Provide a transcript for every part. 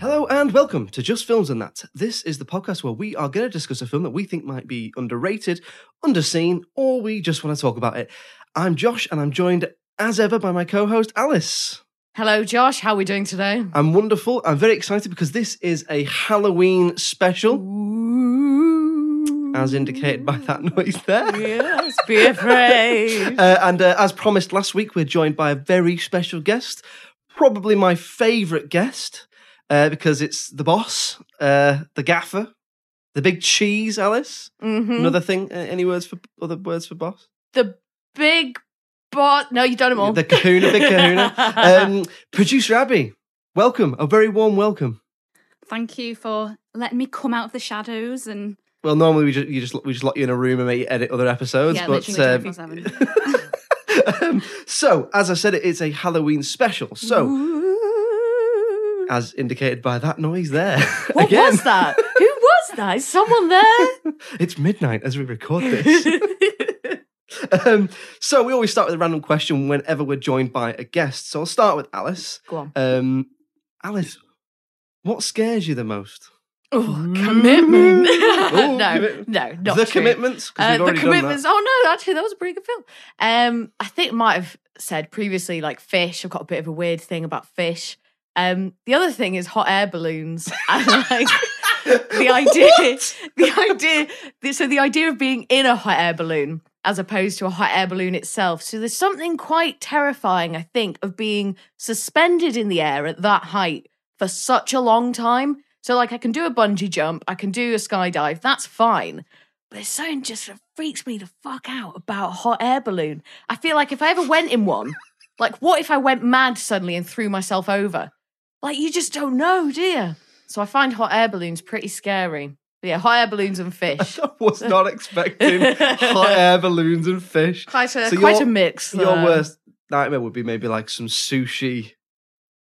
Hello and welcome to Just Films and That. This is the podcast where we are going to discuss a film that we think might be underrated, underseen, or we just want to talk about it. I'm Josh and I'm joined as ever by my co-host Alice. Hello Josh, how are we doing today? I'm wonderful. I'm very excited because this is a Halloween special. Ooh. As indicated by that noise there. Yes, be afraid. and as promised last week, we're joined by a very special guest, probably my favourite guest. Because it's the boss, the gaffer, the big cheese, Alice. Mm-hmm. Another thing, any other words for boss? The big boss. No, you don't know them all. The kahuna, big kahuna. Producer Abby, welcome. A very warm welcome. Thank you for letting me come out of the shadows and... Well, normally we just lock you in a room and make you edit other episodes. Yeah, but, literally 24/7. So, as I said, it's a Halloween special. So... Ooh. As indicated by that noise there. What was that? Who was that? Is someone there? It's midnight as we record this. So we always start with a random question whenever we're joined by a guest. So I'll start with Alice. Go on. Alice, what scares you the most? Oh, commitment. Oh, no, not The true. Commitments? The Commitments. Oh, no, actually, that was a pretty good film. I think I might have said previously, like, fish. I've got a bit of a weird thing about fish. The other thing is hot air balloons and like the idea of being in a hot air balloon as opposed to a hot air balloon itself. So there's something quite terrifying, I think, of being suspended in the air at that height for such a long time. So like I can do a bungee jump, I can do a skydive, that's fine. But there's something just that freaks me the fuck out about a hot air balloon. I feel like if I ever went in one, like what if I went mad suddenly and threw myself over? Like, you just don't know, do you? So I find hot air balloons pretty scary. But yeah, hot air balloons and fish. I was not expecting hot air balloons and fish. Quite a mix. Your worst nightmare would be maybe like some sushi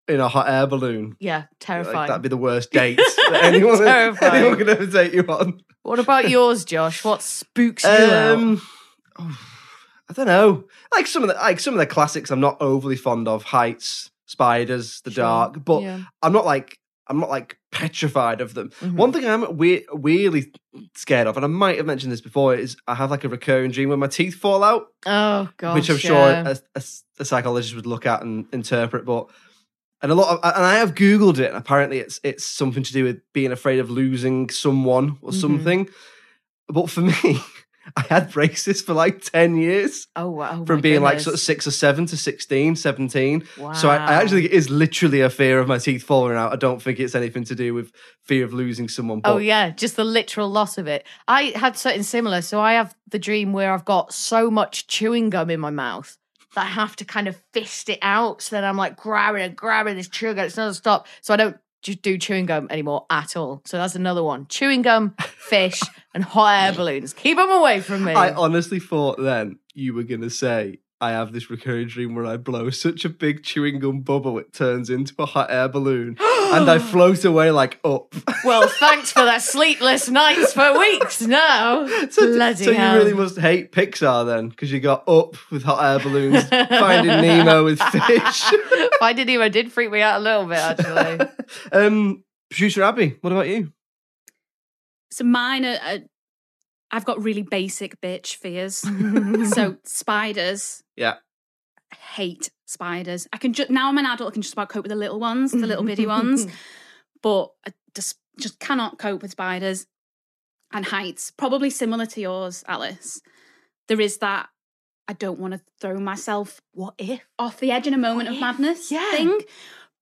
in a hot air balloon. Yeah, terrifying. Like, that'd be the worst date that anyone could ever take you on. What about yours, Josh? What spooks you out? I don't know. Like some of the classics I'm not overly fond of. Heights, spiders, the dark, but yeah. I'm not like petrified of them. Mm-hmm. One thing I'm weirdly scared of, and I might have mentioned this before, is I have like a recurring dream where my teeth fall out. Oh gosh. Which I'm sure a psychologist would look at and interpret, but I have Googled it and apparently it's something to do with being afraid of losing someone or something. But for me, I had braces for like 10 years. Oh, wow. From being like sort of 6 or 7 to 16, 17. Wow. So I actually think it is literally a fear of my teeth falling out. I don't think it's anything to do with fear of losing someone. But... Oh, yeah, just the literal loss of it. I had something similar. So I have the dream where I've got so much chewing gum in my mouth that I have to kind of fist it out. So then I'm like grabbing this chewing gum. It's not a stop. So I don't just do chewing gum anymore at all. So that's another one. Chewing gum, fish, and hot air balloons. Keep them away from me. I honestly thought then you were going to say, I have this recurring dream where I blow such a big chewing gum bubble, it turns into a hot air balloon. and I float away like up. Well, thanks for that sleepless nights for weeks now. So you really must hate Pixar then, because you got Up with hot air balloons, Finding Nemo with fish. Finding Nemo did freak me out a little bit, actually. Producer Abby, what about you? So mine are I've got really basic bitch fears. So spiders. Yeah. I hate spiders. I can now I'm an adult, I can just about cope with the little ones, the little bitty ones. But I just cannot cope with spiders. And heights, probably similar to yours, Alice. There is that I don't want to throw myself off the edge in a moment of madness thing.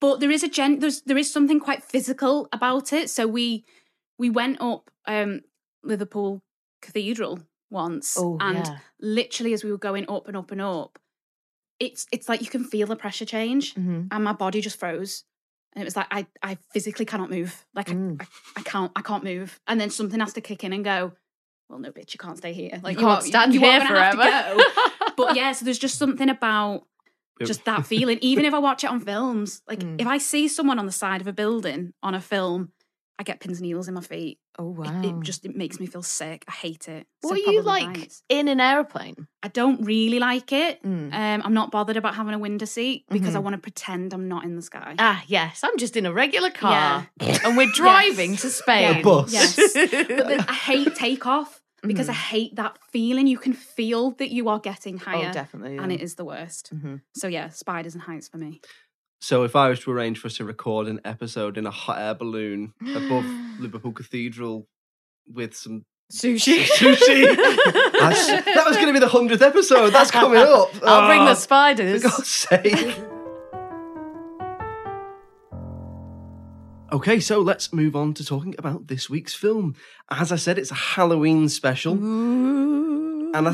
But there is there is something quite physical about it. So we went up Liverpool Cathedral once, literally as we were going up and up and up, it's like you can feel the pressure change, and my body just froze, and it was like I physically cannot move, like I can't move, and then something has to kick in and go, well, no, bitch, you can't stay here, like you can't stand here forever. Have to go. But yeah, so there's just something about just that feeling. Even if I watch it on films, like if I see someone on the side of a building on a film, I get pins and needles in my feet. Oh, wow. It makes me feel sick. I hate it. What are you like in an aeroplane? I don't really like it. I'm not bothered about having a window seat because I want to pretend I'm not in the sky. Ah, yes. I'm just in a regular car and we're driving to Spain. A bus. Yes. But I hate takeoff because I hate that feeling. You can feel that you are getting higher. Oh, definitely. Yeah. And it is the worst. So, yeah, spiders and heights for me. So if I was to arrange for us to record an episode in a hot air balloon above Liverpool Cathedral with some sushi. That was going to be the 100th episode. That's coming up. I'll bring the spiders. For God's sake. Okay, so let's move on to talking about this week's film. As I said, it's a Halloween special. Ooh. And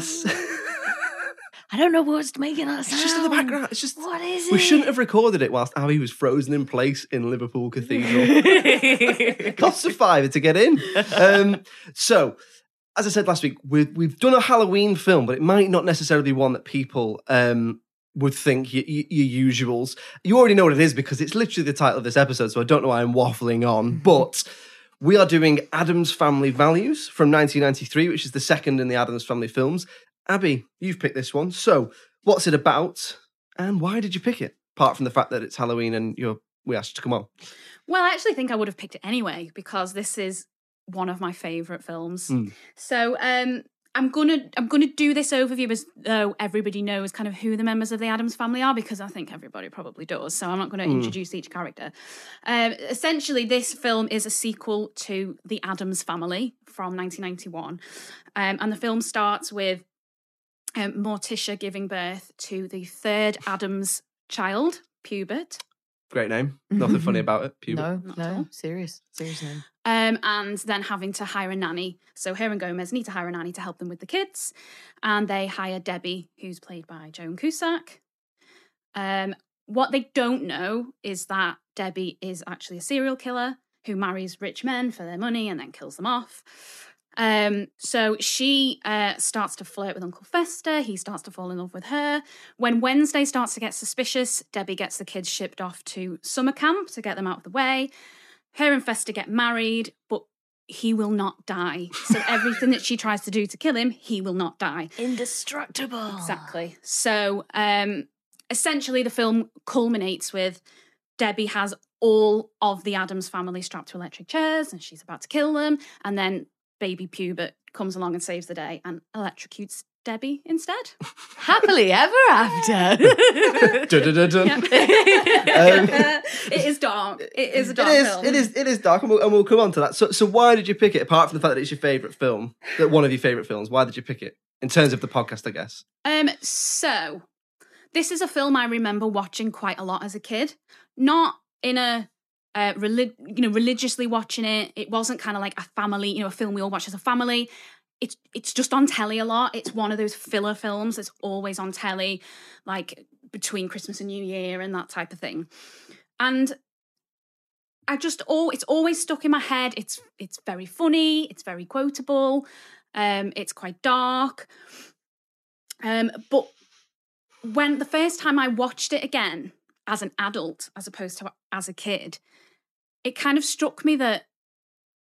I don't know what's making that sound. It's just in the background. It's just. What is it? We shouldn't have recorded it whilst Abby was frozen in place in Liverpool Cathedral. It costs a fiver to get in. So, as I said last week, we've done a Halloween film, but it might not necessarily be one that people would think your usuals. You already know what it is because it's literally the title of this episode, so I don't know why I'm waffling on, but. We are doing Addams Family Values from 1993, which is the second in the Addams Family films. Abby, you've picked this one. So what's it about and why did you pick it? Apart from the fact that it's Halloween and we asked you to come on. Well, I actually think I would have picked it anyway because this is one of my favourite films. So I'm gonna do this overview as though everybody knows kind of who the members of the Addams Family are because I think everybody probably does. So I'm not going to introduce each character. Essentially, this film is a sequel to The Addams Family from 1991. And the film starts with Morticia giving birth to the third Addams child, Pubert. Great name. Nothing funny about it. Pubert. No, serious name. And then having to hire a nanny. So her and Gomez need to hire a nanny to help them with the kids. And they hire Debbie, who's played by Joan Cusack. What they don't know is that Debbie is actually a serial killer who marries rich men for their money and then kills them off. So she starts to flirt with Uncle Fester. He starts to fall in love with her. When Wednesday starts to get suspicious, Debbie gets the kids shipped off to summer camp to get them out of the way. Her and Fester get married, but he will not die. So everything that she tries to do to kill him, he will not die. Indestructible. Exactly. So essentially the film culminates with Debbie has all of the Addams family strapped to electric chairs and she's about to kill them. And then baby Pubert comes along and saves the day and electrocutes Debbie instead. Happily ever after. It is dark. It is a dark film. It is dark, and we'll come on to that. So why did you pick it, apart from the fact that it's your favourite film, that one of your favourite films, why did you pick it? In terms of the podcast, I guess. So, this is a film I remember watching quite a lot as a kid. Not in a... religiously watching it. It wasn't kind of like a family, a film we all watch as a family. It's just on telly a lot. It's one of those filler films that's always on telly, like between Christmas and New Year and that type of thing. And it's always stuck in my head. It's very funny. It's very quotable. It's quite dark. But when the first time I watched it again, as an adult, as opposed to as a kid, it kind of struck me that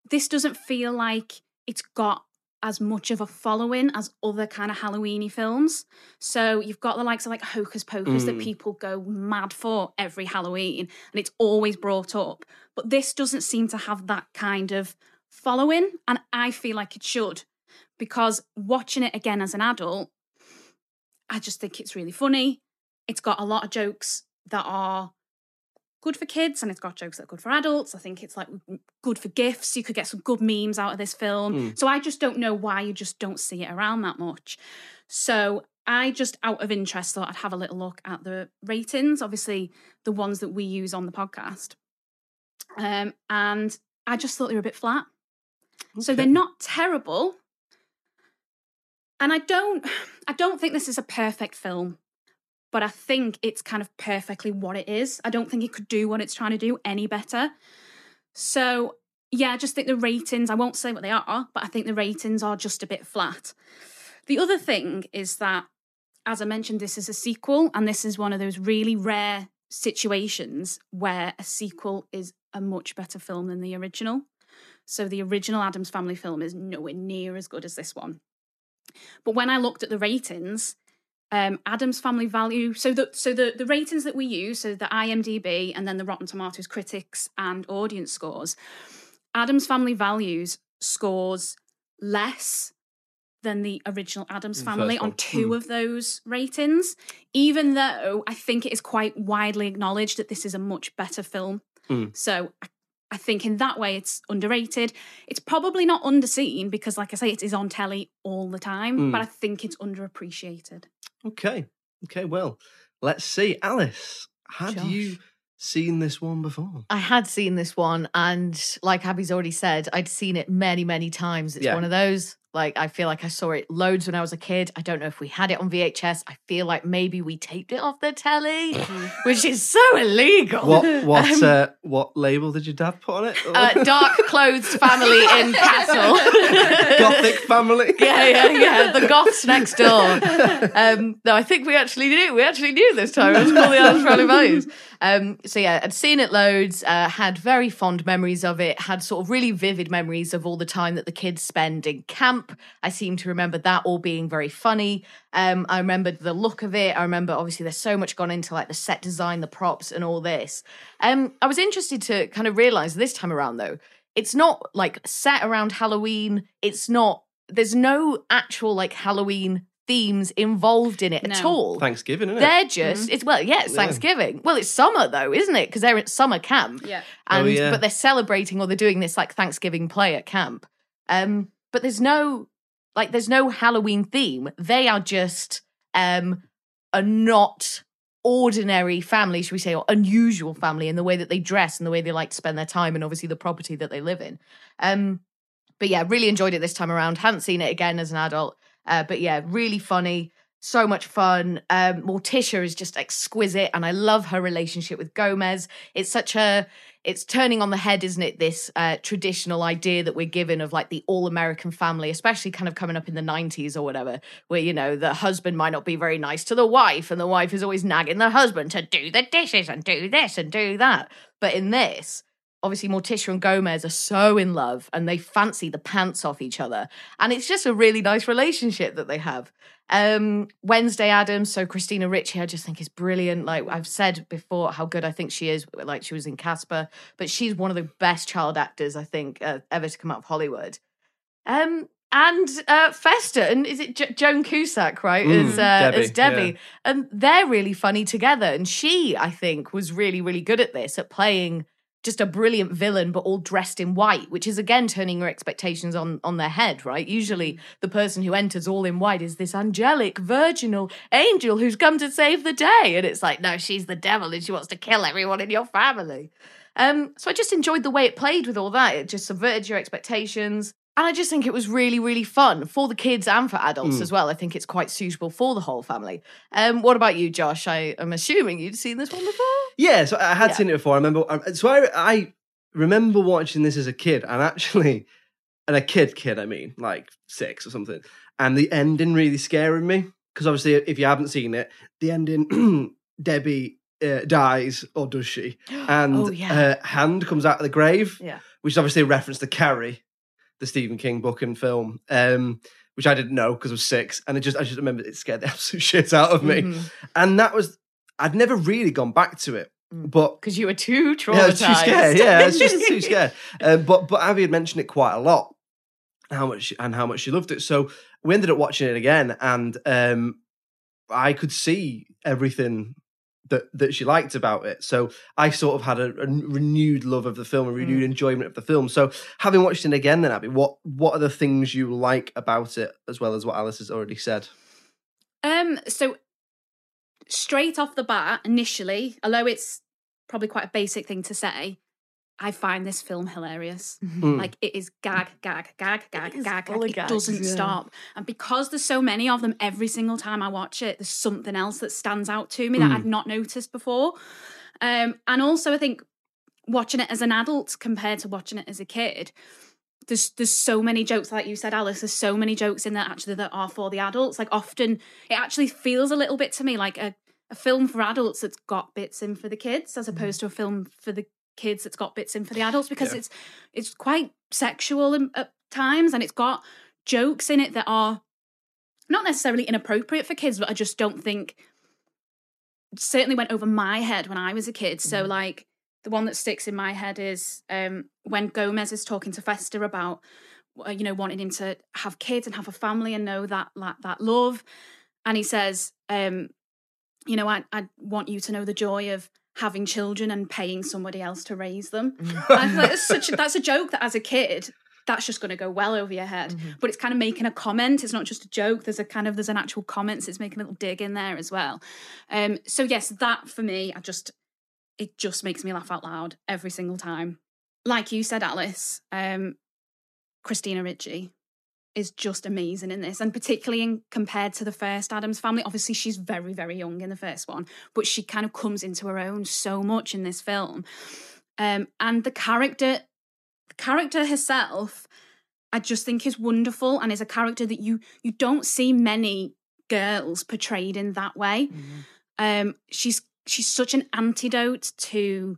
this doesn't feel like it's got as much of a following as other kind of Halloween-y films. So you've got the likes of like Hocus Pocus that people go mad for every Halloween and it's always brought up. But this doesn't seem to have that kind of following, and I feel like it should, because watching it again as an adult, I just think it's really funny. It's got a lot of jokes that are good for kids, and it's got jokes that are good for adults. I think it's like good for gifts. You could get some good memes out of this film. So I just don't know why you just don't see it around that much. So I just, out of interest, thought I'd have a little look at the ratings, obviously the ones that we use on the podcast. And I just thought they were a bit flat. Okay. So they're not terrible. And I don't think this is a perfect film, but I think it's kind of perfectly what it is. I don't think it could do what it's trying to do any better. So, yeah, I just think the ratings, I won't say what they are, but I think the ratings are just a bit flat. The other thing is that, as I mentioned, this is a sequel, and this is one of those really rare situations where a sequel is a much better film than the original. So the original Addams Family film is nowhere near as good as this one. But when I looked at the ratings, Addams Family Values, so the ratings that we use, so the IMDb and then the Rotten Tomatoes critics and audience scores, Addams Family Values scores less than the original Addams Family on two of those ratings, even though I think it is quite widely acknowledged that this is a much better film. So I think in that way it's underrated. It's probably not underseen because, like I say, it is on telly all the time, but I think it's underappreciated. Okay, well, let's see. Alice, had you seen this one before? I had seen this one, and like Abby's already said, I'd seen it many, many times. It's one of those, like, I feel like I saw it loads when I was a kid. I don't know if we had it on VHS. I feel like maybe we taped it off the telly, which is so illegal. What label did your dad put on it? Dark Clothed Family in Castle. Gothic Family. Yeah. The goths next door. No, I think we actually knew. We actually knew this time. It was called the Addams Family Values. So yeah, I'd seen it loads, had very fond memories of it, had sort of really vivid memories of all the time that the kids spend in camp. I seem to remember that all being very funny. I remembered the look of it. I remember, obviously, there's so much gone into like the set design, the props and all this. I was interested to kind of realise this time around, though, it's not like set around Halloween. It's not, there's no actual like Halloween themes involved in it at all. Thanksgiving, isn't it? They're just, it's, well, yeah, it's Thanksgiving. Well, it's summer though, isn't it? Because they're at summer camp. Yeah. And, but they're celebrating, or they're doing this like Thanksgiving play at camp. But there's no Halloween theme. They are just a not ordinary family, should we say, or unusual family in the way that they dress and the way they like to spend their time and obviously the property that they live in. But yeah, really enjoyed it this time around. Hadn't seen it again as an adult. But yeah, really funny, so much fun. Morticia is just exquisite, and I love her relationship with Gomez. It's turning on the head, isn't it, this traditional idea that we're given of like the all-American family, especially kind of coming up in the 90s or whatever, where, you know, the husband might not be very nice to the wife, and the wife is always nagging the husband to do the dishes and do this and do that. But in this, obviously, Morticia and Gomez are so in love, and they fancy the pants off each other. And it's just a really nice relationship that they have. Wednesday Addams, so Christina Ricci, I just think is brilliant. Like I've said before how good I think she is, like she was in Casper. But she's one of the best child actors, I think, ever to come out of Hollywood. And Fester, and is it Joan Cusack, right, as Debbie. Yeah. And they're really funny together. And she, I think, was really, really good at this, at playing just a brilliant villain, but all dressed in white, which is, again, turning your expectations on their head, right? Usually the person who enters all in white is this angelic, virginal angel who's come to save the day. And it's like, no, she's the devil and she wants to kill everyone in your family. So I just enjoyed the way it played with all that. It just subverted your expectations. And I just think it was really, really fun for the kids and for adults as well. I think it's quite suitable for the whole family. What about you, Josh? I am assuming you'd seen this one before? Yeah, so I had seen it before. I remember. So I remember watching this as a kid, and a kid, I mean, like 6 or something. And the ending really scaring me, because obviously, if you haven't seen it, the ending, Debbie dies, or does she? And her hand comes out of the grave, which is obviously a reference to Carrie, the Stephen King book and film, which I didn't know because I was six. And I just remember it scared the absolute shit out of me. Mm-hmm. And that was, I'd never really gone back to it. But because you were too traumatized. Yeah, I was too scared. Yeah, I was just too scared. But Abby had mentioned it quite a lot, how much she loved it. So we ended up watching it again, and I could see everything that she liked about it. So I sort of had a renewed love of the film, a renewed enjoyment of the film. So having watched it again then, Abby, what are the things you like about it, as well as what Alice has already said? So straight off the bat, initially, although it's probably quite a basic thing to say, I find this film hilarious. Mm-hmm. Like, it is gag. It doesn't stop. And because there's so many of them, every single time I watch it, there's something else that stands out to me that I've not noticed before. And also, I think watching it as an adult compared to watching it as a kid, there's so many jokes, like you said, Alice, there's so many jokes in there actually that are for the adults. Like, often it actually feels a little bit to me like a film for adults that's got bits in for the kids, as opposed to a film for the kids that's got bits in for the adults, because it's quite sexual at times, and it's got jokes in it that are not necessarily inappropriate for kids, but I just don't think, certainly went over my head when I was a kid. So like, the one that sticks in my head is when Gomez is talking to Fester about, wanting him to have kids and have a family and know that love. And he says, I want you to know the joy of having children and paying somebody else to raise them. I feel like that's a joke that as a kid, that's just going to go well over your head. Mm-hmm. But it's kind of making a comment. It's not just a joke. There's an actual comment. So it's making a little dig in there as well. So yes, that for me, it just makes me laugh out loud every single time. Like you said, Alice, Christina Ricci is just amazing in this, and particularly compared to the first Addams Family. Obviously, she's very, very young in the first one, but she kind of comes into her own so much in this film. And the character herself, I just think is wonderful, and is a character that you don't see many girls portrayed in that way. Mm-hmm. She's such an antidote to...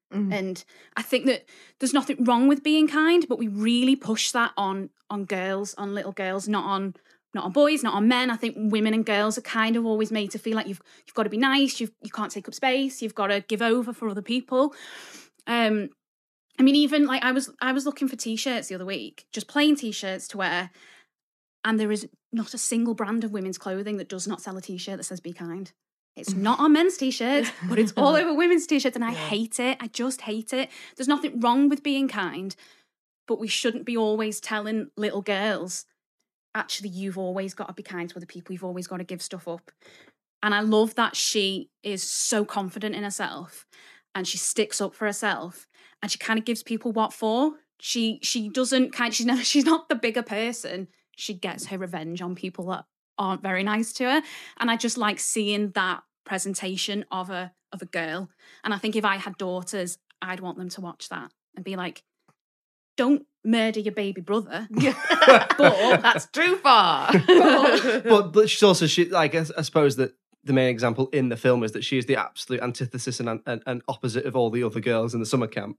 Mm-hmm. And I think that there's nothing wrong with being kind, but we really push that on girls, on little girls, not on boys, not on men. I think women and girls are kind of always made to feel like you've got to be nice, you can't take up space, you've got to give over for other people. I mean, even like I was looking for T-shirts the other week, just plain T-shirts to wear, and there is not a single brand of women's clothing that does not sell a T-shirt that says "Be kind." It's not on men's T-shirts, but it's all over women's T-shirts, and I hate it. I just hate it. There's nothing wrong with being kind, but we shouldn't be always telling little girls, actually, you've always got to be kind to other people. You've always got to give stuff up. And I love that she is so confident in herself and she sticks up for herself and she kind of gives people what for. She doesn't kind of, she's not the bigger person. She gets her revenge on people that aren't very nice to her. And I just like seeing that presentation of a girl. And I think if I had daughters, I'd want them to watch that and be like, don't murder your baby brother. But that's too far. but she's also, I suppose that the main example in the film is that she is the absolute antithesis and opposite of all the other girls in the summer camp.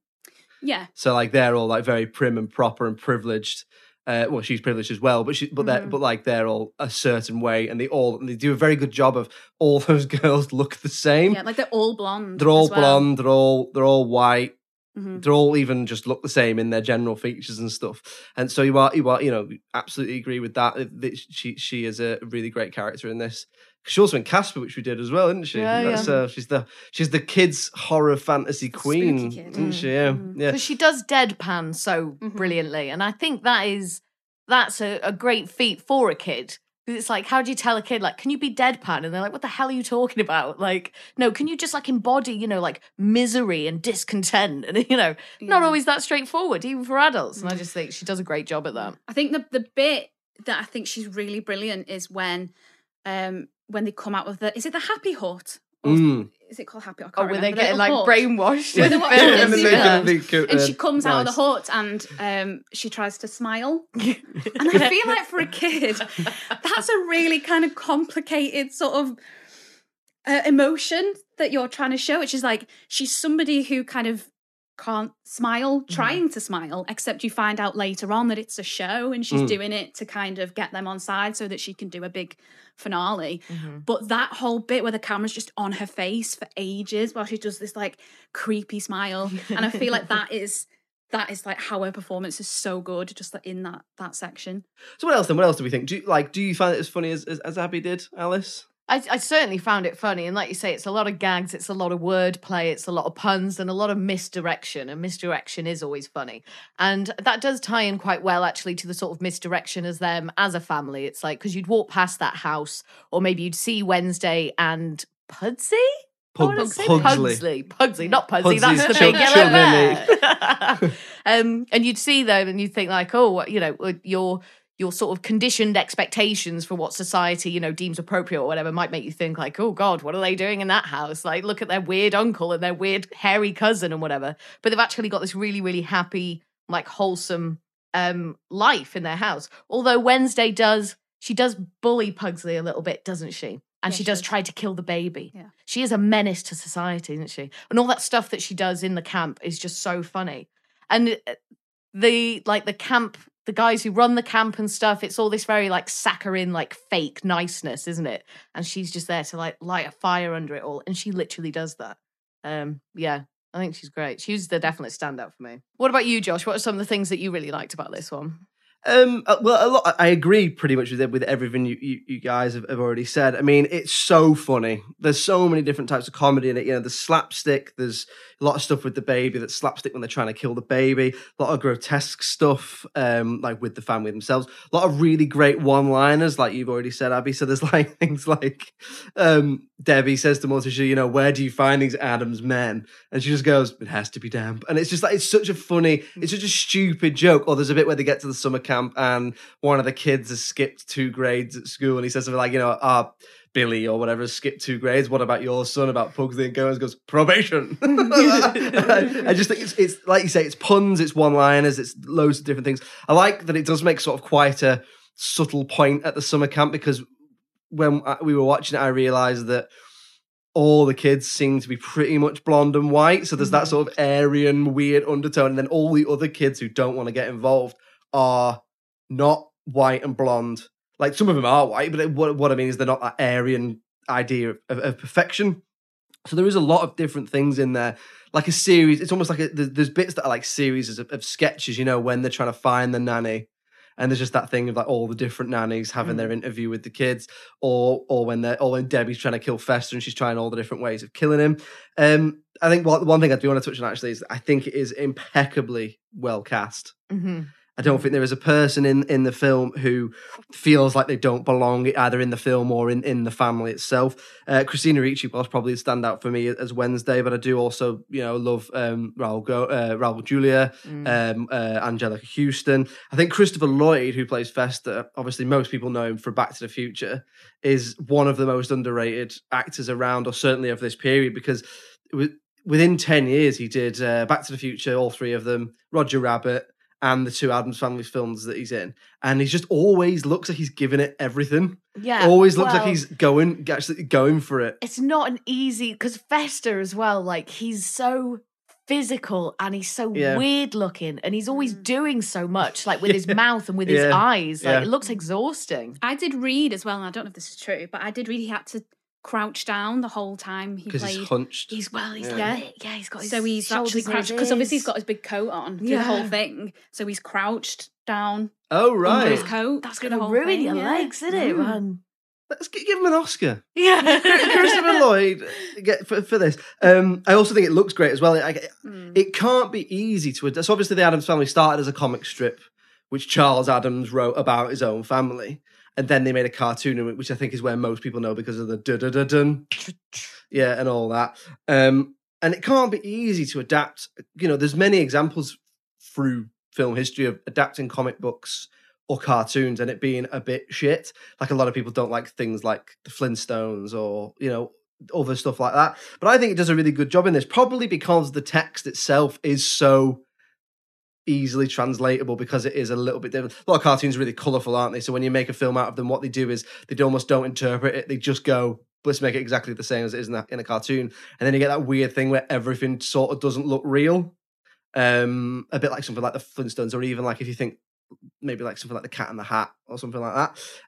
Yeah. So like they're all like very prim and proper and privileged. Well, she's privileged as well, but they're all a certain way, and they do a very good job of all those girls look the same. Yeah, like they're all blonde. They're all blonde. They're all white. Mm-hmm. They're all even just look the same in their general features and stuff. And so you absolutely agree with that. She is a really great character in this. She also in Casper, which we did as well, isn't she? Yeah, she's the kids' horror fantasy queen, isn't she? Yeah, because she does deadpan so brilliantly, and I think that's a great feat for a kid. Because it's like, how do you tell a kid, like, can you be deadpan? And they're like, what the hell are you talking about? Like, no, can you just like embody, misery and discontent? And, not always that straightforward, even for adults. And I just think she does a great job at that. I think the bit that I think she's really brilliant is when they come out of the, is it the Happy Hut? Is it called Happy Hut? Oh, where they get like brainwashed. And she comes out of the hut and she tries to smile. And I feel like for a kid, that's a really kind of complicated sort of emotion that you're trying to show, which is like she's somebody who kind of can't smile, trying to smile, except you find out later on that it's a show and she's doing it to kind of get them on side so that she can do a big finale. Mm-hmm. But that whole bit where the camera's just on her face for ages while she does this like creepy smile. And I feel like that is like how her performance is so good, just like in that section. So what else then? What else do we think? Do you find it as funny as Abby did, Alice? I certainly found it funny, and like you say, it's a lot of gags, it's a lot of wordplay, it's a lot of puns, and a lot of misdirection. And misdirection is always funny, and that does tie in quite well actually to the sort of misdirection as them as a family. It's like because you'd walk past that house, or maybe you'd see Wednesday and Pugsley, not Pugsley. That's the big yellow bear. And you'd see them, and you'd think like, oh, your sort of conditioned expectations for what society, deems appropriate or whatever might make you think like, oh God, what are they doing in that house? Like, look at their weird uncle and their weird hairy cousin and whatever. But they've actually got this really, really happy, like wholesome life in their house. Although Wednesday she does bully Pugsley a little bit, doesn't she? And she does try to kill the baby. Yeah. She is a menace to society, isn't she? And all that stuff that she does in the camp is just so funny. And the camp, the guys who run the camp and stuff, it's all this very like saccharine, like fake niceness, isn't it? And she's just there to like light a fire under it all. And she literally does that. I think she's great. She was the definite standout for me. What about you, Josh? What are some of the things that you really liked about this one? Well, a lot. I agree pretty much with everything you guys have already said. I mean, it's so funny. There's so many different types of comedy in it. There's slapstick. There's a lot of stuff with the baby. That's slapstick when they're trying to kill the baby. A lot of grotesque stuff, like with the family themselves. A lot of really great one-liners, like you've already said, Abby. So there's like things like Debbie says to Morticia, where do you find these Addams men? And she just goes, it has to be damp. And it's just like, it's such a funny, it's such a stupid joke. Or there's a bit where they get to the summer camp and one of the kids has skipped 2 grades at school, and he says something like, Billy or whatever has skipped 2 grades. What about your son? About Pugsley? And Gomez goes, probation. I just think it's like you say, it's puns, it's one-liners, it's loads of different things. I like that it does make sort of quite a subtle point at the summer camp, because when we were watching it, I realised that all the kids seem to be pretty much blonde and white. So there's that sort of Aryan, weird undertone. And then all the other kids who don't want to get involved are not white and blonde. Like, some of them are white, but what I mean is they're not that Aryan idea of perfection. So there is a lot of different things in there. Like a series, it's almost like there's bits that are like series of sketches, when they're trying to find the nanny. And there's just that thing of like all the different nannies having their interview with the kids, or when Debbie's trying to kill Fester and she's trying all the different ways of killing him. I think one thing I do want to touch on actually is I think it is impeccably well cast. Mm-hmm. I don't think there is a person in the film who feels like they don't belong either in the film or in the family itself. Christina Ricci was probably a standout for me as Wednesday, but I do also love Raul Julia, Angelica Houston. I think Christopher Lloyd, who plays Fester, obviously most people know him from Back to the Future, is one of the most underrated actors around, or certainly of this period, because within 10 years he did Back to the Future, all three of them, Roger Rabbit, and the two Addams Family films that he's in. And he just always looks like he's giving it everything. Yeah. Always looks like he's actually going for it. It's not an easy, because Fester as well, like he's so physical and he's so weird looking and he's always doing so much, like with his mouth and with his eyes. Like it looks exhausting. I did read as well, and I don't know if this is true, but I did read he had to crouch down the whole time he played. Because he's hunched. He's got his shoulders. So he's actually crouched, because obviously he's got his big coat on through the whole thing. So he's crouched down. Oh, right. Under his coat. That's going to ruin your legs, isn't it, man? Let's give him an Oscar. Yeah. Christopher Lloyd for this. I also think it looks great as well. It can't be easy to... So obviously the Addams Family started as a comic strip, which Charles Addams wrote about his own family. And then they made a cartoon of it, which I think is where most people know because of the da-da-da-dun. Yeah, and all that. And it can't be easy to adapt. There's many examples through film history of adapting comic books or cartoons and it being a bit shit. Like a lot of people don't like things like the Flintstones or, other stuff like that. But I think it does a really good job in this, probably because the text itself is so... easily translatable because it is a little bit different. A lot of cartoons are really colourful, aren't they? So when you make a film out of them, what they do is they almost don't interpret it. They just go, let's make it exactly the same as it is in a cartoon. And then you get that weird thing where everything sort of doesn't look real. A bit like something like the Flintstones, or even like if you think maybe like something like The Cat in the Hat or something like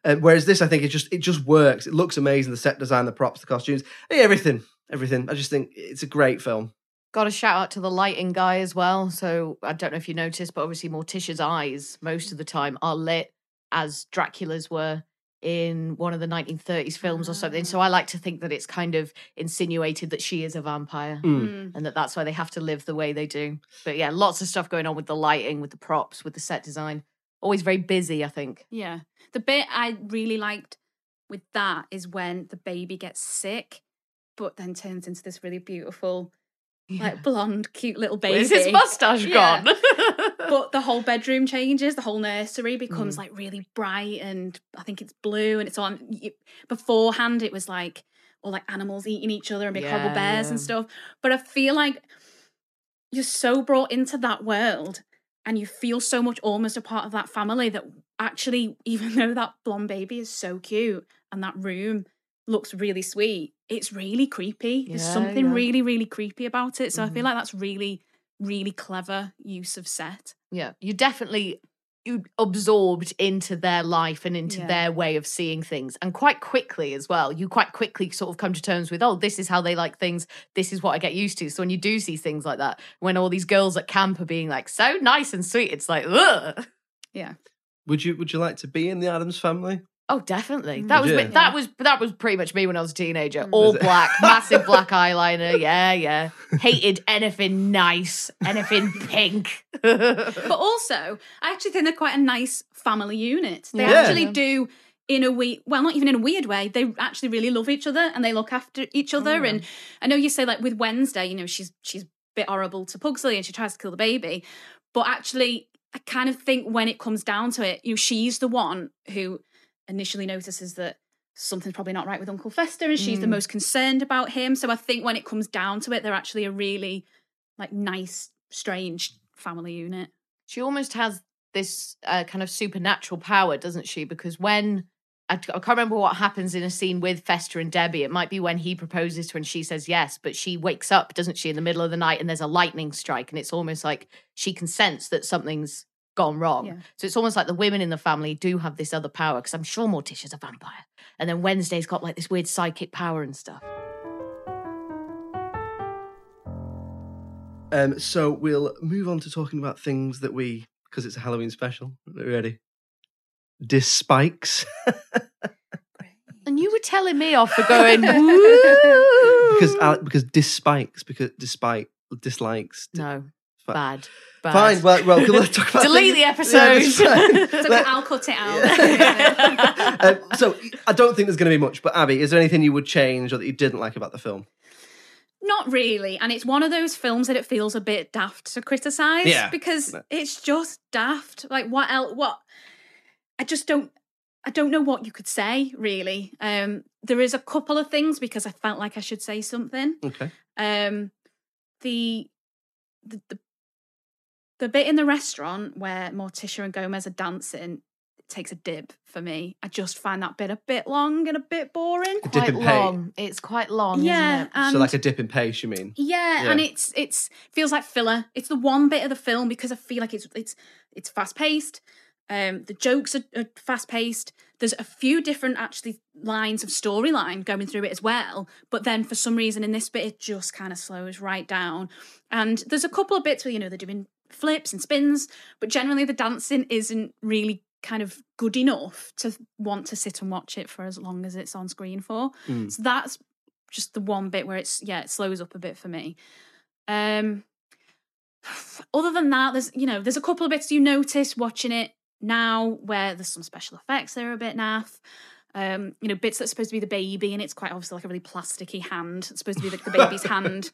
that. Whereas this, I think it just works. It looks amazing. The set design, the props, the costumes, everything. I just think it's a great film. Got a shout out to the lighting guy as well. So I don't know if you noticed, but obviously Morticia's eyes most of the time are lit as Dracula's were in one of the 1930s films or something. So I like to think that it's kind of insinuated that she is a vampire and that's why they have to live the way they do. But yeah, lots of stuff going on with the lighting, with the props, with the set design. Always very busy, I think. Yeah. The bit I really liked with that is when the baby gets sick, but then turns into this really beautiful... like blonde, cute little baby. Is his mustache gone? But the whole bedroom changes. The whole nursery becomes like really bright, and I think it's blue, and it's on. Beforehand, it was like all like animals eating each other and big horrible bears and stuff. But I feel like you're so brought into that world, and you feel so much almost a part of that family that actually, even though that blonde baby is so cute and that room looks really sweet, it's really creepy. There's something really, really creepy about it. So I feel like that's really, really clever use of set. Yeah. You absorbed into their life and into their way of seeing things. And quite quickly as well, you quite quickly sort of come to terms with, oh, this is how they like things. This is what I get used to. So when you do see things like that, when all these girls at camp are being like so nice and sweet, it's like, ugh. Yeah. Would you like to be in the Addams Family? Oh, definitely. That was pretty much me when I was a teenager. All black, massive black eyeliner. Yeah. Hated anything nice, anything pink. But also, I actually think they're quite a nice family unit. They actually do, in a not even in a weird way. They actually really love each other and they look after each other. And I know you say like with Wednesday, she's a bit horrible to Pugsley and she tries to kill the baby, but actually, I kind of think when it comes down to it, she's the one who initially notices that something's probably not right with Uncle Fester, and she's the most concerned about him. So I think when it comes down to it, they're actually a really like nice, strange family unit. She almost has this kind of supernatural power, doesn't she? Because when I can't remember what happens in a scene with Fester and Debbie. It might be when he proposes to her and she says yes, but she wakes up, doesn't she, in the middle of the night, and there's a lightning strike, and it's almost like she can sense that something's gone wrong. Yeah. So it's almost like the women in the family do have this other power, because I'm sure Morticia's a vampire. And then Wednesday's got like this weird psychic power and stuff. So we'll move on to talking about things that because it's a Halloween special. Are you ready? spikes. And you were telling me off for going, woo! Because dislikes. No. Bad. Fine. Well, let's talk about delete the episode. Yeah, I'll cut it out. So I don't think there's going to be much. But Abby, is there anything you would change or that you didn't like about the film? Not really. And it's one of those films that it feels a bit daft to criticise because it's just daft. Like what else? What? I don't know what you could say, really. There is a couple of things because I felt like I should say something. Okay. The bit in the restaurant where Morticia and Gomez are dancing, it takes a dip for me. I just find that bit a bit long and a bit boring. It's quite long, isn't it? So like a dip in pace, you mean? Yeah, and it feels like filler. It's the one bit of the film because I feel like it's fast-paced. The jokes are fast-paced. There's a few different, actually, lines of storyline going through it as well. But then for some reason in this bit, it just kind of slows right down. And there's a couple of bits where, they're doing flips and spins, but generally the dancing isn't really kind of good enough to want to sit and watch it for as long as it's on screen for. So that's just the one bit where it slows up a bit for me. Other than that, there's a couple of bits you notice watching it now where there's some special effects that are a bit naff. Bits that's supposed to be the baby, and it's quite obviously like a really plasticky hand. It's supposed to be like the baby's hand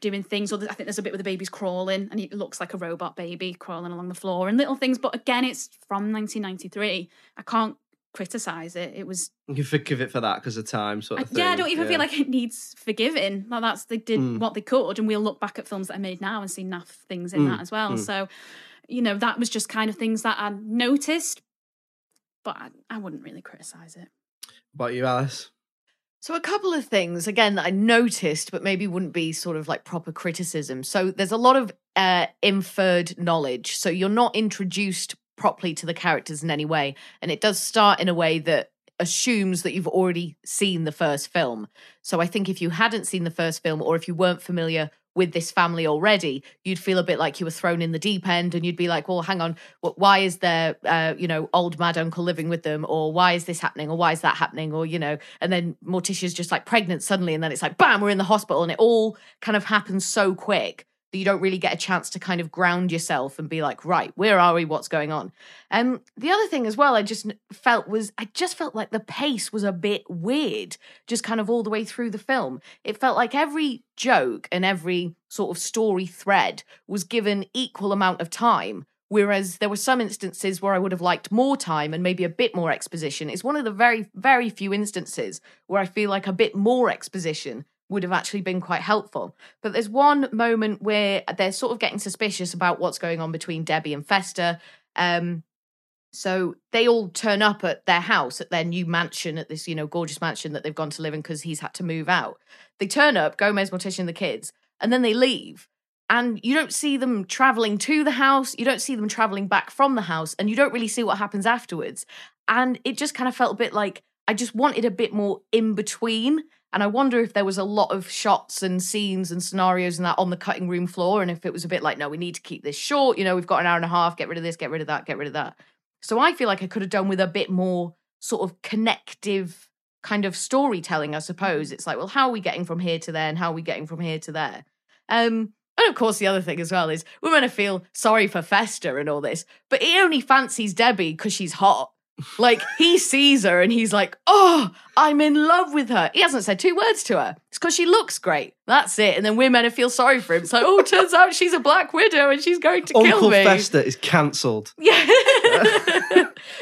doing things. Or I think there's a bit where the baby's crawling, and it looks like a robot baby crawling along the floor and little things. But again, it's from 1993. I can't criticise it. It was... You forgive it for that because of time sort of thing. Yeah, I don't even feel like it needs forgiving. Like they did what they could, and we'll look back at films that are made now and see naff things in that as well. So... that was just kind of things that I noticed, but I wouldn't really criticise it. What about you, Alice? So a couple of things, again, that I noticed, but maybe wouldn't be sort of like proper criticism. So there's a lot of inferred knowledge. So you're not introduced properly to the characters in any way. And it does start in a way that assumes that you've already seen the first film. So I think if you hadn't seen the first film, or if you weren't familiar with this family already, you'd feel a bit like you were thrown in the deep end, and you'd be like, well, hang on, why is there, old mad uncle living with them, or why is this happening, or why is that happening, or, and then Morticia's just like pregnant suddenly, and then it's like, bam, we're in the hospital, and it all kind of happens so quick that you don't really get a chance to kind of ground yourself and be like, right, where are we, what's going on? The other thing as well I just felt was, I just felt like the pace was a bit weird, just kind of all the way through the film. It felt like every joke and every sort of story thread was given equal amount of time, whereas there were some instances where I would have liked more time and maybe a bit more exposition. It's one of the very, very few instances where I feel like a bit more exposition would have actually been quite helpful. But there's one moment where they're sort of getting suspicious about what's going on between Debbie and Fester. So they all turn up at their house, at their new mansion, at this, gorgeous mansion that they've gone to live in because he's had to move out. They turn up, Gomez, Morticia and the kids, and then they leave. And you don't see them travelling to the house, you don't see them travelling back from the house, and you don't really see what happens afterwards. And it just kind of felt a bit like, I just wanted a bit more in between. And I wonder if there was a lot of shots and scenes and scenarios and that on the cutting room floor, and if it was a bit like, no, we need to keep this short, we've got an hour and a half, get rid of this, get rid of that, get rid of that. So I feel like I could have done with a bit more sort of connective kind of storytelling, I suppose. It's like, well, how are we getting from here to there, and how are we getting from here to there? And of course, the other thing as well is we're going to feel sorry for Fester and all this, but he only fancies Debbie because she's hot. Like, he sees her and he's like, oh, I'm in love with her. He hasn't said two words to her. It's because she looks great. That's it. And then we're meant to feel sorry for him. It's like, oh, turns out she's a black widow and she's going to kill me. Uncle Fester is cancelled. Yeah.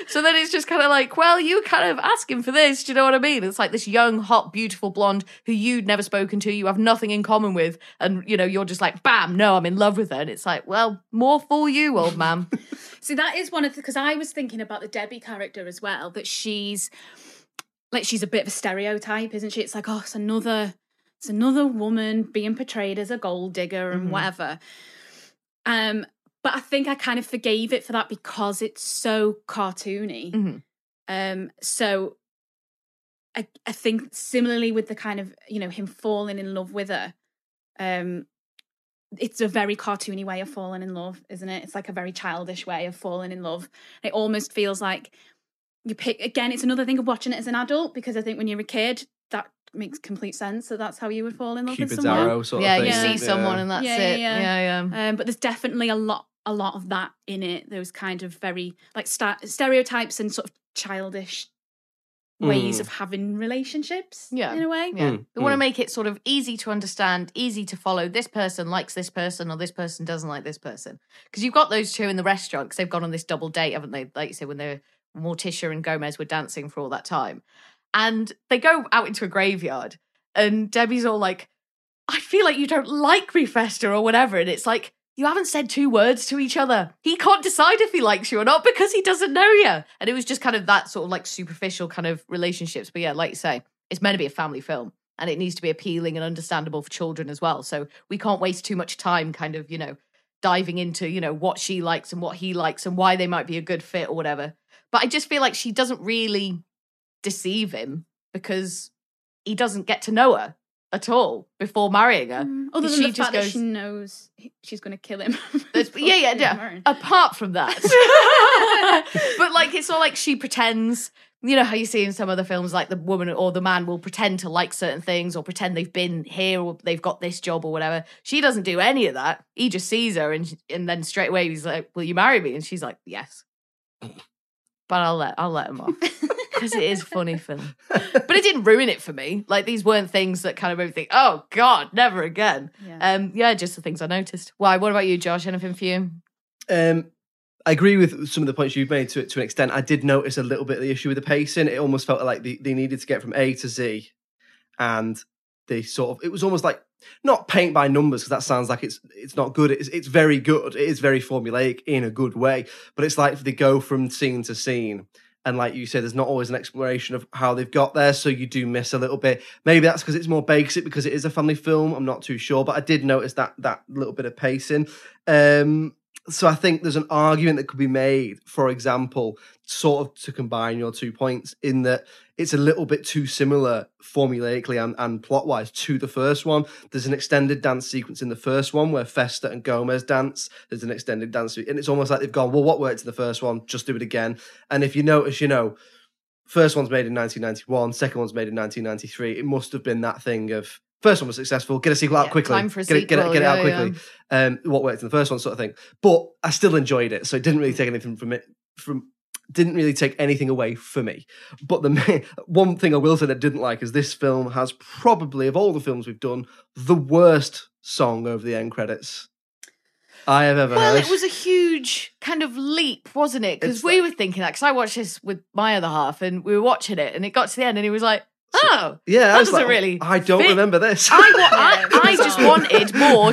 So then it's just kind of like, well, you kind of asking for this. Do you know what I mean? It's like this young, hot, beautiful blonde who you'd never spoken to, you have nothing in common with. And, you're just like, bam, no, I'm in love with her. And it's like, well, more fool you, old man. See, that is one of the, because I was thinking about the Debbie character as well, that she's a bit of a stereotype, isn't she? It's like, oh, it's another woman being portrayed as a gold digger and whatever. But I think I kind of forgave it for that because it's so cartoony. So I think similarly with the kind of, him falling in love with her, it's a very cartoony way of falling in love, isn't it? It's like a very childish way of falling in love. It almost feels like you pick, again, it's another thing of watching it as an adult, because I think when you're a kid, that makes complete sense. So that's how you would fall in love with someone. Cupid's arrow sort of thing. Yeah, you see someone and that's it. Yeah. But there's definitely a lot of that in it. Those kind of very like stereotypes and sort of childish ways of having relationships in a way. Yeah. They want to make it sort of easy to understand, easy to follow. This person likes this person or this person doesn't like this person. Because you've got those two in the restaurant because they've gone on this double date, haven't they? Like you say, when they're Morticia and Gomez were dancing for all that time. And they go out into a graveyard and Debbie's all like, I feel like you don't like me, Fester, or whatever. And it's like, you haven't said two words to each other. He can't decide if he likes you or not because he doesn't know you. And it was just kind of that sort of like superficial kind of relationships. But yeah, like you say, it's meant to be a family film and it needs to be appealing and understandable for children as well. So we can't waste too much time kind of, you know, diving into, you know, what she likes and what he likes and why they might be a good fit or whatever. But I just feel like she doesn't really deceive him because he doesn't get to know her at all before marrying her. Other than she the fact goes, that she knows she's going to kill him. Yeah. Apart from that. But like, it's not like she pretends, you know how you see in some other films, like the woman or the man will pretend to like certain things or pretend they've been here or they've got this job or whatever. She doesn't do any of that. He just sees her and then straight away he's like, will you marry me? And she's like, yes. But I'll let him off. Because it is a funny film. But it didn't ruin it for me. Like, these weren't things that kind of made me think, oh, God, never again. Yeah, just the things I noticed. Why? What about you, Josh? Anything for you? I agree with some of the points you've made to an extent. I did notice a little bit of the issue with the pacing. It almost felt like they needed to get from A to Z. And they sort of... It was almost like... Not paint by numbers, because that sounds like it's not good. It's very good. It is very formulaic in a good way. But it's like they go from scene to scene. And like you say, there's not always an exploration of how they've got there, so you do miss a little bit. Maybe that's because it's more basic, because it is a family film. I'm not too sure, but I did notice that little bit of pacing. So I think there's an argument that could be made, for example, sort of to combine your two points, in that it's a little bit too similar formulaically and plot-wise to the first one. There's an extended dance sequence in the first one where Fester and Gomez dance. There's an extended dance, and it's almost like they've gone, well, what worked in the first one? Just do it again. And if you notice, you know, first one's made in 1991, second one's made in 1993. It must have been that thing of, first one was successful, get a sequel out quickly. Time for a sequel. Get it out quickly. Yeah. What worked in the first one, sort of thing. But I still enjoyed it, so it didn't really take anything from it. Didn't really take anything away for me. But the one thing I will say that I didn't like is this film has probably, of all the films we've done, the worst song over the end credits I have ever heard. Well, it was a huge kind of leap, wasn't it? Because we were thinking that, because I watched this with my other half, and we were watching it, and it got to the end, and he was like, oh, yeah, that doesn't like, really. I don't remember this. I just wanted more.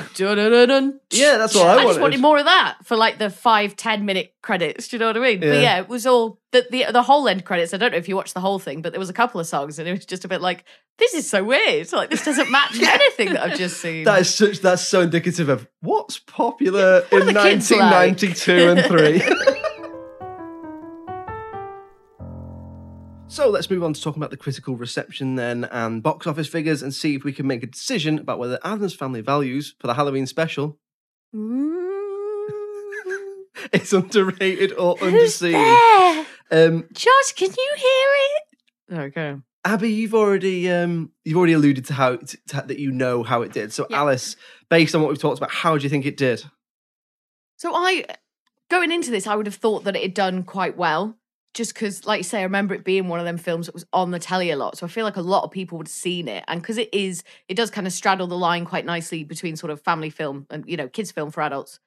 Yeah, that's what I wanted. I just wanted more of that for like the 5-10 minute credits. Do you know what I mean? Yeah. But yeah, it was all the whole end credits. I don't know if you watched the whole thing, but there was a couple of songs, and it was just a bit like, this is so weird. Like, this doesn't match anything that I've just seen. That's so indicative of what's popular in 1992 and 3. So let's move on to talking about the critical reception then and box office figures and see if we can make a decision about whether Addams Family Values for the Halloween special is underrated or underseen. Josh, can you hear it? There we go. Abby, you've already alluded to how that you know how it did. So yeah. Alice, based on what we've talked about, how do you think it did? So going into this, I would have thought that it had done quite well. Just because, like you say, I remember it being one of them films that was on the telly a lot. So I feel like a lot of people would have seen it. And because it does kind of straddle the line quite nicely between sort of family film and, you know, kids film for adults.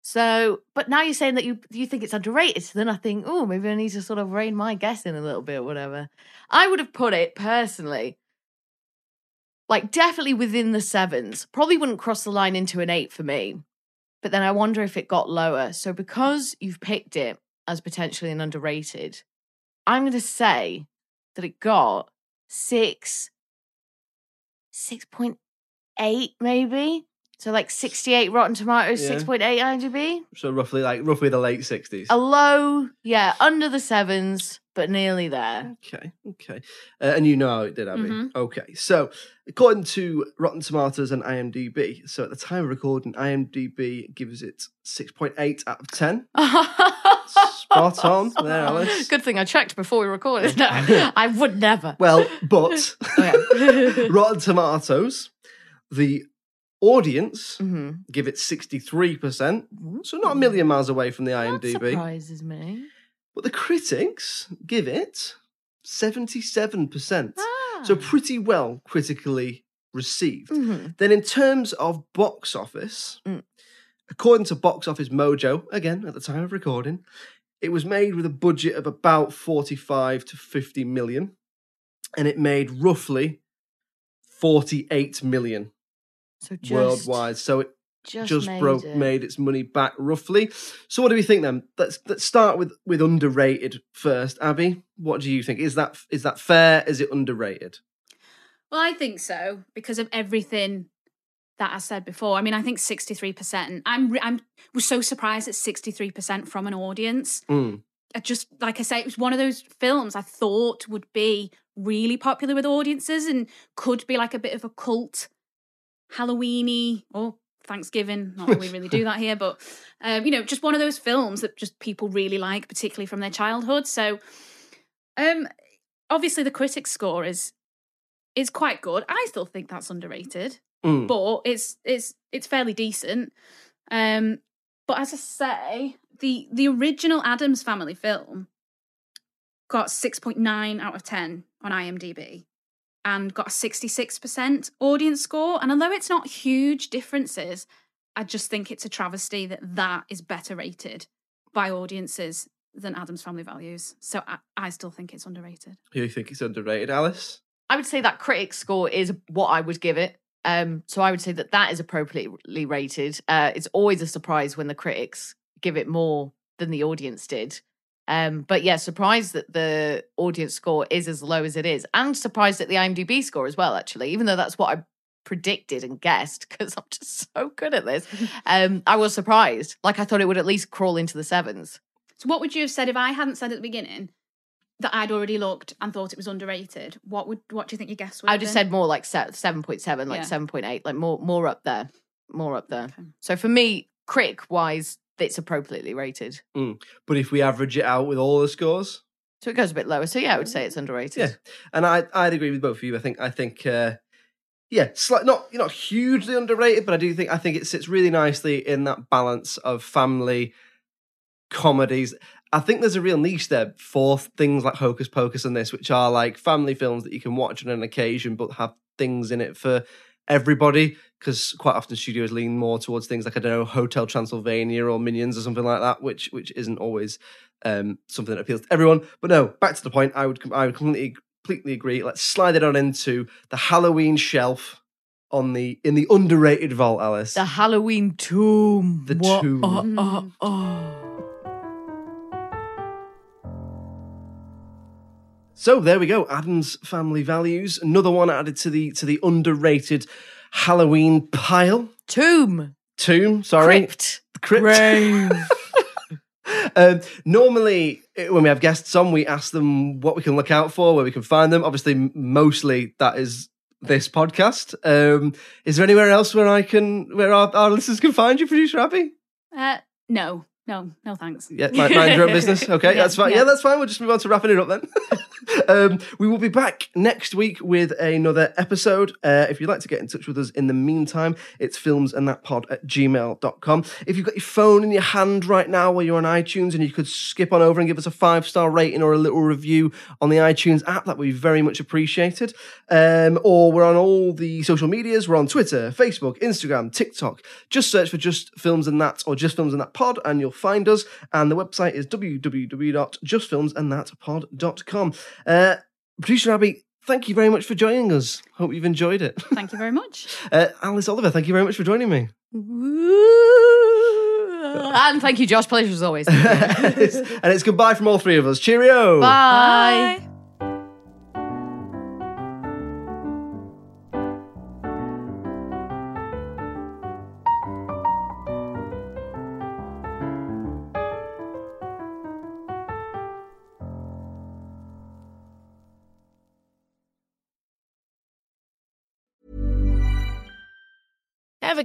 So, but now you're saying that you think it's underrated. So then I think, oh, maybe I need to sort of rein my guess in a little bit or whatever. I would have put it personally, like definitely within the 7s. Probably wouldn't cross the line into an 8 for me. But then I wonder if it got lower. So because you've picked it as potentially an underrated, I'm going to say that it got 6.8 maybe. So like 68 Rotten Tomatoes, yeah. 6.8 IMDb. So roughly the late 60s. A low, yeah, under the 7s. but nearly there. Okay. And you know how it did, Abby. Mm-hmm. Okay, so according to Rotten Tomatoes and IMDb, so at the time of recording, IMDb gives it 6.8 out of 10. Spot on there, Alice. Good thing I checked before we recorded. No, I would never. Well, but Rotten Tomatoes, the audience give it 63%, so not a million miles away from the IMDb. That surprises me. But the critics give it 77%, so pretty well critically received. Then in terms of box office, according to Box Office Mojo, again, at the time of recording, it was made with a budget of about 45 to 50 million, and it made roughly 48 million. So just, worldwide, so it just made its money back roughly. So what do we think then? Let's start with underrated first. Abby, what do you think? Is that fair? Is it underrated? Well, I think so because of everything that I said before. I mean, I think 63%. I was so surprised at 63% from an audience. I just, like I say, it was one of those films I thought would be really popular with audiences and could be like a bit of a cult Halloweeny or Thanksgiving, not that we really do that here, but just one of those films that just people really like, particularly from their childhood. So, obviously the critics' score is quite good. I still think that's underrated, but it's fairly decent. But as I say, the original Addams Family film got 6.9 out of 10 on IMDb. And got a 66% audience score. And although it's not huge differences, I just think it's a travesty that is better rated by audiences than Addams Family Values. So I still think it's underrated. You think it's underrated, Alice? I would say that critic score is what I would give it. So I would say that is appropriately rated. It's always a surprise when the critics give it more than the audience did. But yeah, surprised that the audience score is as low as it is, and surprised at the IMDb score as well, actually, even though that's what I predicted and guessed because I'm just so good at this. I was surprised. Like, I thought it would at least crawl into the sevens. So what would you have said if I hadn't said at the beginning that I'd already looked and thought it was underrated? What do you think your guess would have been? I just said more like 7.7, like 7.8, like more up there, Okay. So for me, critic-wise, it's appropriately rated. But if we average it out with all the scores? So it goes a bit lower. So yeah, I would say it's underrated. Yeah, and I'd agree with both of you. I think not hugely underrated, but I think it sits really nicely in that balance of family comedies. I think there's a real niche there for things like Hocus Pocus and this, which are like family films that you can watch on an occasion, but have things in it for everybody, because quite often studios lean more towards things like, I don't know, Hotel Transylvania or Minions or something like that, which isn't always something that appeals to everyone. But no, back to the point, I would completely agree. Let's slide it on into the Halloween shelf in the underrated vault, Alice. The Halloween tomb. The what? Tomb. So there we go, Addams Family Values. Another one added to the underrated Halloween pile. Tomb. Sorry, crypt. Grave. Normally, when we have guests on, we ask them what we can look out for, where we can find them. Obviously, mostly that is this podcast. Is there anywhere else where our listeners can find you, producer Abby? No, thanks. Yeah, mind your own business. Okay, that's fine. Yeah, that's fine. We'll just move on to wrapping it up then. We will be back next week with another episode. If you'd like to get in touch with us in the meantime, it's filmsandthatpod@gmail.com. If you've got your phone in your hand right now while you're on iTunes, and you could skip on over and give us a 5-star rating or a little review on the iTunes app, that would be very much appreciated. Or we're on all the social medias. We're on Twitter, Facebook, Instagram, TikTok. Just search for Just Films and That or Just Films and That Pod and you'll find us. And the website is www.justfilmsandthatpod.com. Producer Abby, thank you very much for joining us. Hope you've enjoyed it. Thank you very much. Alice Oliver, thank you very much for joining me. And thank you, Josh. Pleasure as always. And it's goodbye from all three of us. Cheerio. Bye. Ever